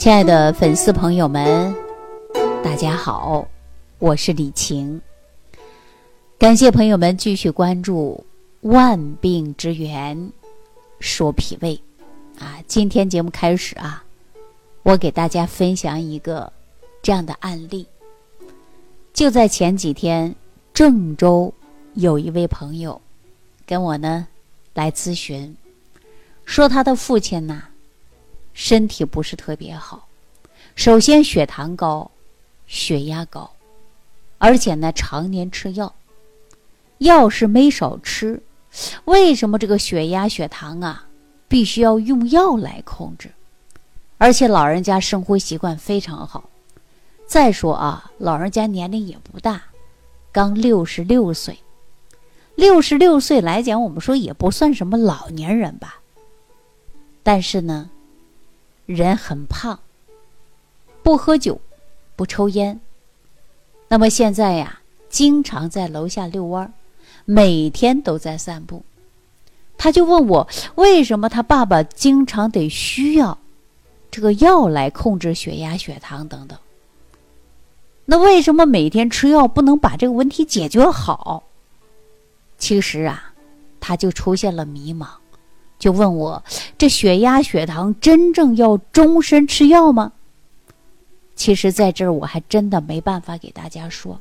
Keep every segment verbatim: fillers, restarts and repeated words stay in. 亲爱的粉丝朋友们，大家好，我是李晴。感谢朋友们继续关注万病之源说脾胃啊！今天节目开始啊，我给大家分享一个这样的案例。就在前几天，郑州有一位朋友跟我呢来咨询，说他的父亲呢身体不是特别好，首先血糖高，血压高，而且呢常年吃药，药是没少吃，为什么这个血压血糖啊必须要用药来控制？而且老人家生活习惯非常好，再说啊，老人家年龄也不大，刚六十六岁。六十六岁来讲，我们说也不算什么老年人吧，但是呢人很胖，不喝酒，不抽烟。那么现在呀、啊、经常在楼下遛弯，每天都在散步。他就问我，为什么他爸爸经常得需要这个药来控制血压血糖等等，那为什么每天吃药不能把这个问题解决好？其实啊，他就出现了迷茫，就问我，这血压血糖真正要终身吃药吗？其实在这儿我还真的没办法给大家说。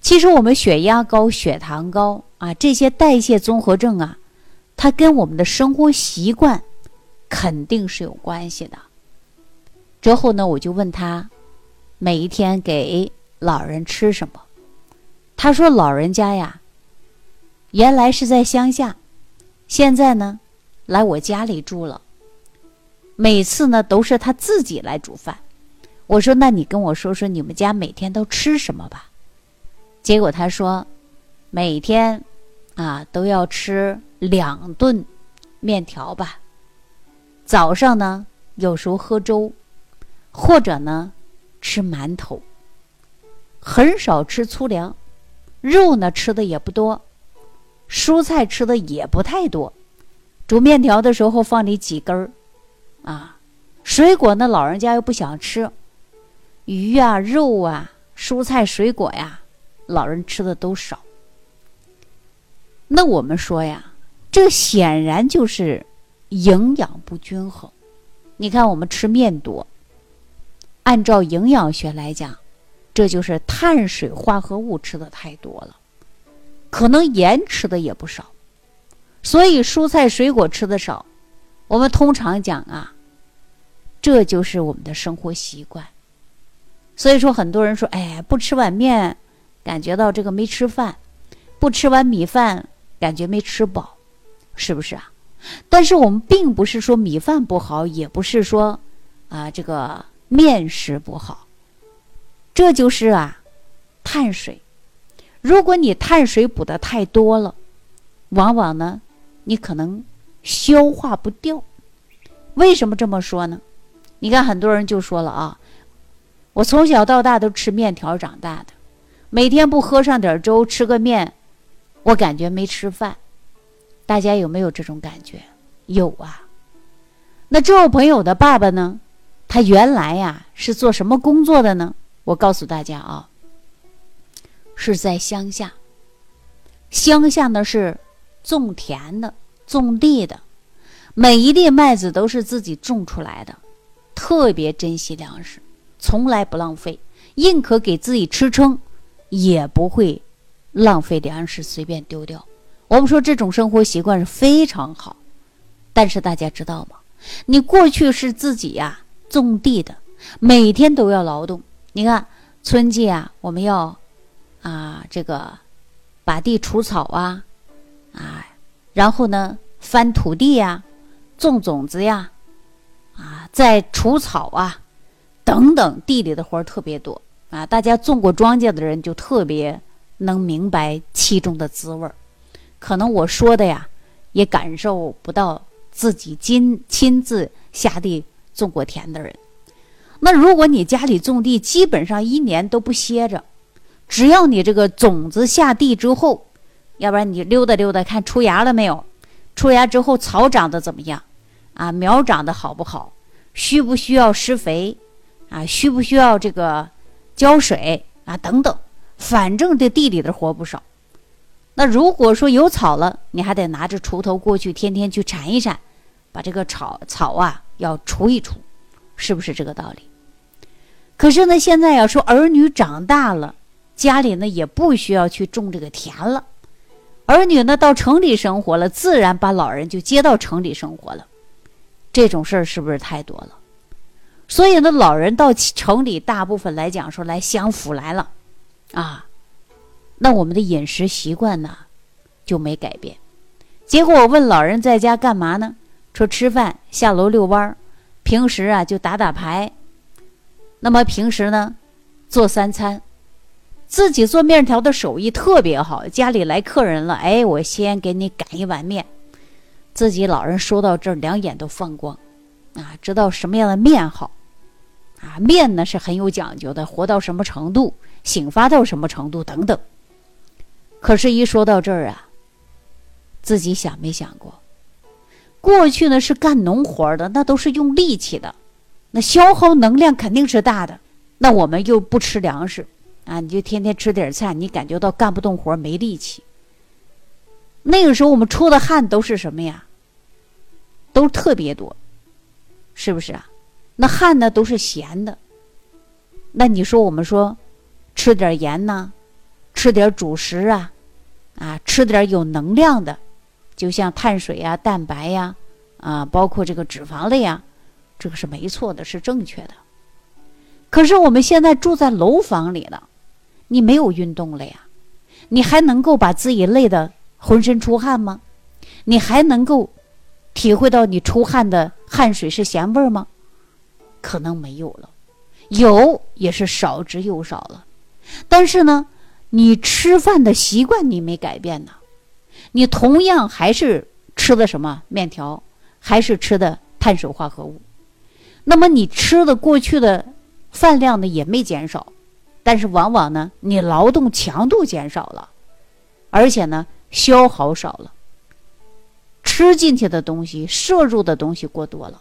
其实我们血压高，血糖高啊，这些代谢综合症啊，它跟我们的生活习惯肯定是有关系的。之后呢，我就问他每一天给老人吃什么。他说老人家呀原来是在乡下，现在呢来我家里住了，每次呢都是他自己来煮饭。我说那你跟我说说你们家每天都吃什么吧。结果他说每天啊都要吃两顿面条吧，早上呢有时候喝粥，或者呢吃馒头，很少吃粗粮，肉呢吃的也不多，蔬菜吃的也不太多，煮面条的时候放里几根儿，啊，水果呢老人家又不想吃，鱼啊肉啊蔬菜水果呀老人吃的都少。那我们说呀，这显然就是营养不均衡。你看我们吃面多，按照营养学来讲，这就是碳水化合物吃的太多了，可能盐吃的也不少，所以蔬菜水果吃的少。我们通常讲啊，这就是我们的生活习惯。所以说很多人说，哎，不吃碗面感觉到这个没吃饭，不吃碗米饭感觉没吃饱，是不是啊？但是我们并不是说米饭不好，也不是说啊这个面食不好，这就是啊碳水。如果你碳水补的太多了，往往呢你可能消化不掉。为什么这么说呢？你看很多人就说了啊，我从小到大都吃面条长大的，每天不喝上点粥吃个面，我感觉没吃饭。大家有没有这种感觉？有啊。那这位朋友的爸爸呢，他原来呀是做什么工作的呢？我告诉大家啊，是在乡下，乡下呢是种田的，种地的，每一粒麦子都是自己种出来的，特别珍惜粮食，从来不浪费，宁可给自己吃撑，也不会浪费粮食随便丢掉。我们说这种生活习惯是非常好，但是大家知道吗？你过去是自己呀、啊、种地的，每天都要劳动。你看春季啊，我们要啊，这个把地除草啊，啊，然后呢翻土地呀、啊，种种子呀，啊，再除草啊，等等，地里的活儿特别多啊。大家种过庄稼的人就特别能明白其中的滋味儿。可能我说的呀，也感受不到自己亲亲自下地种过田的人。那如果你家里种地，基本上一年都不歇着。只要你这个种子下地之后，要不然你溜达溜达看出芽了没有，出芽之后草长得怎么样啊，苗长得好不好，需不需要施肥啊，需不需要这个浇水啊等等，反正这地里的活不少。那如果说有草了，你还得拿着锄头过去，天天去铲一铲，把这个草草啊要除一除，是不是这个道理？可是呢，现在要说儿女长大了，家里呢也不需要去种这个田了，儿女呢到城里生活了，自然把老人就接到城里生活了，这种事儿是不是太多了？所以呢，老人到城里大部分来讲说来享福来了啊，那我们的饮食习惯呢就没改变。结果我问老人在家干嘛呢，说吃饭，下楼遛弯，平时啊就打打牌，那么平时呢做三餐，自己做面条的手艺特别好，家里来客人了，哎，我先给你擀一碗面。自己老人说到这儿两眼都放光啊，知道什么样的面好啊，面呢是很有讲究的，活到什么程度，醒发到什么程度等等。可是一说到这儿啊，自己想没想过，过去呢是干农活的，那都是用力气的，那消耗能量肯定是大的，那我们又不吃粮食啊，你就天天吃点菜，你感觉到干不动活，没力气。那个时候我们出的汗都是什么呀？都特别多，是不是啊？那汗呢都是咸的，那你说我们说吃点盐呢、啊，吃点主食啊，啊，吃点有能量的，就像碳水啊、蛋白呀、啊、啊，包括这个脂肪类啊，这个是没错的，是正确的。可是我们现在住在楼房里了，你没有运动了呀，你还能够把自己累得浑身出汗吗？你还能够体会到你出汗的汗水是咸味吗？可能没有了，有也是少之又少了。但是呢，你吃饭的习惯你没改变呢，你同样还是吃的什么面条，还是吃的碳水化合物，那么你吃的过去的饭量呢也没减少，但是往往呢你劳动强度减少了，而且呢消耗少了，吃进去的东西摄入的东西过多了，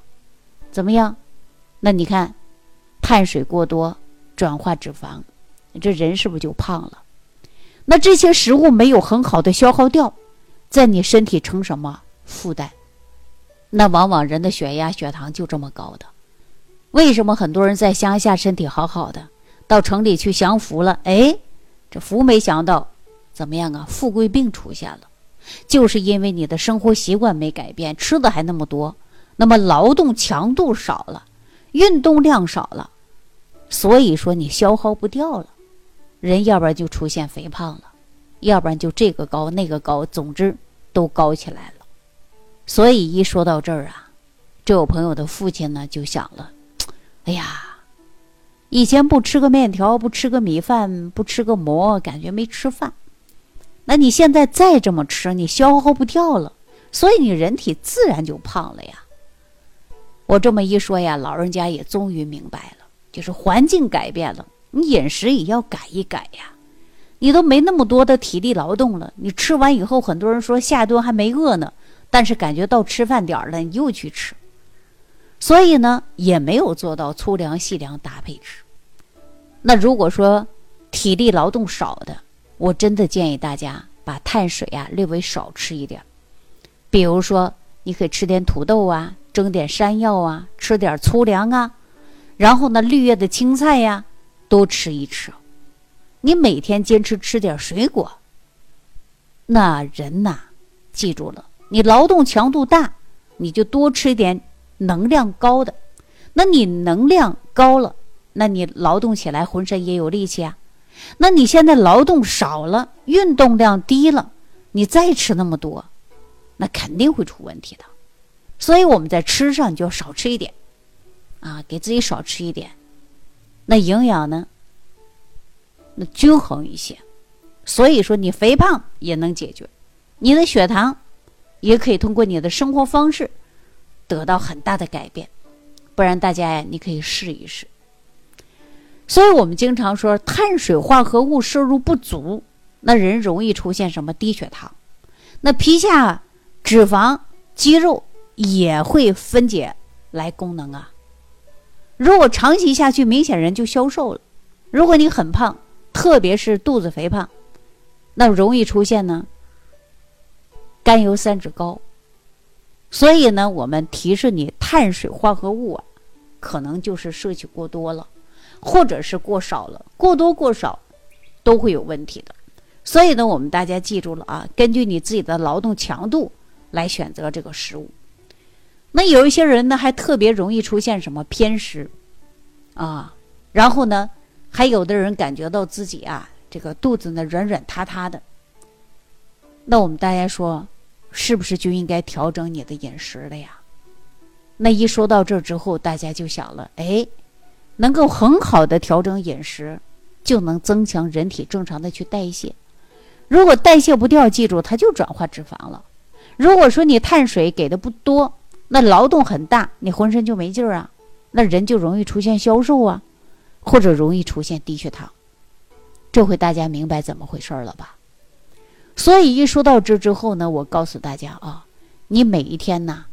怎么样？那你看碳水过多转化脂肪，这人是不是就胖了？那这些食物没有很好的消耗掉，在你身体成什么负担？那往往人的血压血糖就这么高的。为什么很多人在乡下身体好好的，到城里去享福了，哎，这福没想到怎么样啊，富贵病出现了，就是因为你的生活习惯没改变，吃的还那么多，那么劳动强度少了，运动量少了，所以说你消耗不掉了，人要不然就出现肥胖了，要不然就这个高那个高，总之都高起来了。所以一说到这儿啊，这有朋友的父亲呢就想了，哎呀，以前不吃个面条，不吃个米饭，不吃个馍，感觉没吃饭。那你现在再这么吃，你消耗不掉了，所以你人体自然就胖了呀。我这么一说呀，老人家也终于明白了，就是环境改变了，你饮食也要改一改呀。你都没那么多的体力劳动了，你吃完以后，很多人说下一顿还没饿呢，但是感觉到吃饭点了，你又去吃，所以呢也没有做到粗粮细粮搭配吃。那如果说体力劳动少的，我真的建议大家把碳水啊略微少吃一点，比如说你可以吃点土豆啊，蒸点山药啊，吃点粗粮啊，然后呢绿叶的青菜呀、啊、多吃一吃，你每天坚持吃点水果。那人呐、啊、记住了，你劳动强度大，你就多吃一点能量高的，那你能量高了，那你劳动起来浑身也有力气啊。那你现在劳动少了，运动量低了，你再吃那么多，那肯定会出问题的。所以我们在吃上就要少吃一点啊，给自己少吃一点，那营养呢那均衡一些。所以说你肥胖也能解决，你的血糖也可以通过你的生活方式得到很大的改变，不然大家呀，你可以试一试。所以我们经常说碳水化合物摄入不足，那人容易出现什么低血糖，那皮下脂肪肌肉也会分解来功能啊，如果长期下去，明显人就消瘦了。如果你很胖，特别是肚子肥胖，那容易出现呢甘油三酯高。所以呢，我们提示你碳水化合物啊，可能就是摄取过多了，或者是过少了，过多过少都会有问题的。所以呢，我们大家记住了啊，根据你自己的劳动强度来选择这个食物。那有一些人呢，还特别容易出现什么偏食啊，然后呢，还有的人感觉到自己啊，这个肚子呢软软塌塌的。那我们大家说，是不是就应该调整你的饮食了呀？那一说到这之后，大家就想了，哎，能够很好的调整饮食，就能增强人体正常的去代谢。如果代谢不掉，记住它就转化脂肪了。如果说你碳水给的不多，那劳动很大，你浑身就没劲儿啊，那人就容易出现消瘦啊，或者容易出现低血糖。这回大家明白怎么回事了吧？所以一说到这之后呢，我告诉大家啊，你每一天呢，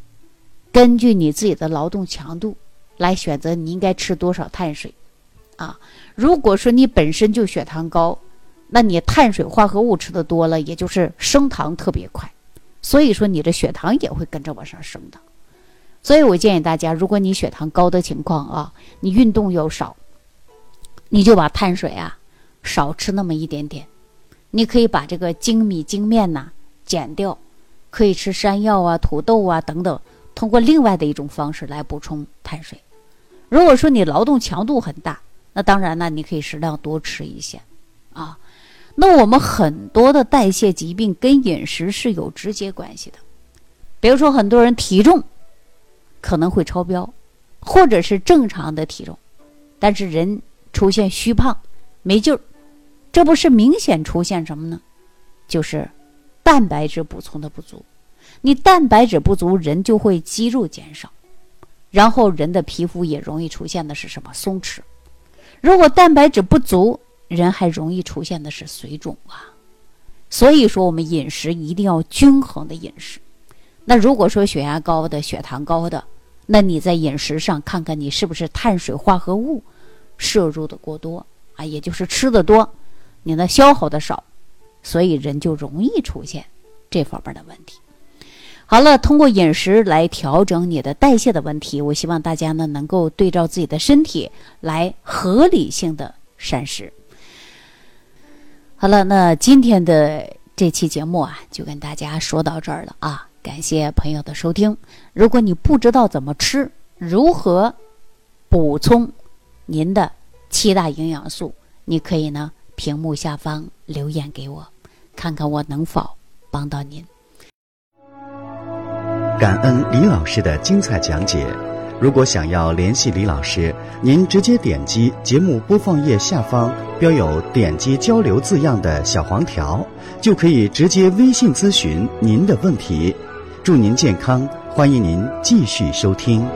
根据你自己的劳动强度来选择你应该吃多少碳水啊。如果说你本身就血糖高，那你碳水化合物吃的多了，也就是升糖特别快，所以说你的血糖也会跟着往上升的。所以我建议大家，如果你血糖高的情况啊，你运动又少，你就把碳水啊少吃那么一点点。你可以把这个精米精面呐、啊、减掉，可以吃山药啊、土豆啊等等，通过另外的一种方式来补充碳水。如果说你劳动强度很大，那当然呢，你可以适量多吃一些啊。那我们很多的代谢疾病跟饮食是有直接关系的，比如说很多人体重可能会超标，或者是正常的体重，但是人出现虚胖没劲儿，这不是明显出现什么呢？就是蛋白质补充的不足。你蛋白质不足，人就会肌肉减少，然后人的皮肤也容易出现的是什么？松弛。如果蛋白质不足，人还容易出现的是水肿啊。所以说我们饮食一定要均衡的饮食。那如果说血压高的、血糖高的，那你在饮食上看看你是不是碳水化合物摄入的过多啊，也就是吃的多，你呢消耗的少，所以人就容易出现这方面的问题。好了，通过饮食来调整你的代谢的问题，我希望大家呢能够对照自己的身体来合理性的膳食。好了，那今天的这期节目啊，就跟大家说到这儿了啊，感谢朋友的收听。如果你不知道怎么吃，如何补充您的七大营养素，你可以呢屏幕下方留言给我，看看我能否帮到您。感恩李老师的精彩讲解。如果想要联系李老师，您直接点击节目播放页下方标有点击交流字样的小黄条，就可以直接微信咨询您的问题。祝您健康，欢迎您继续收听。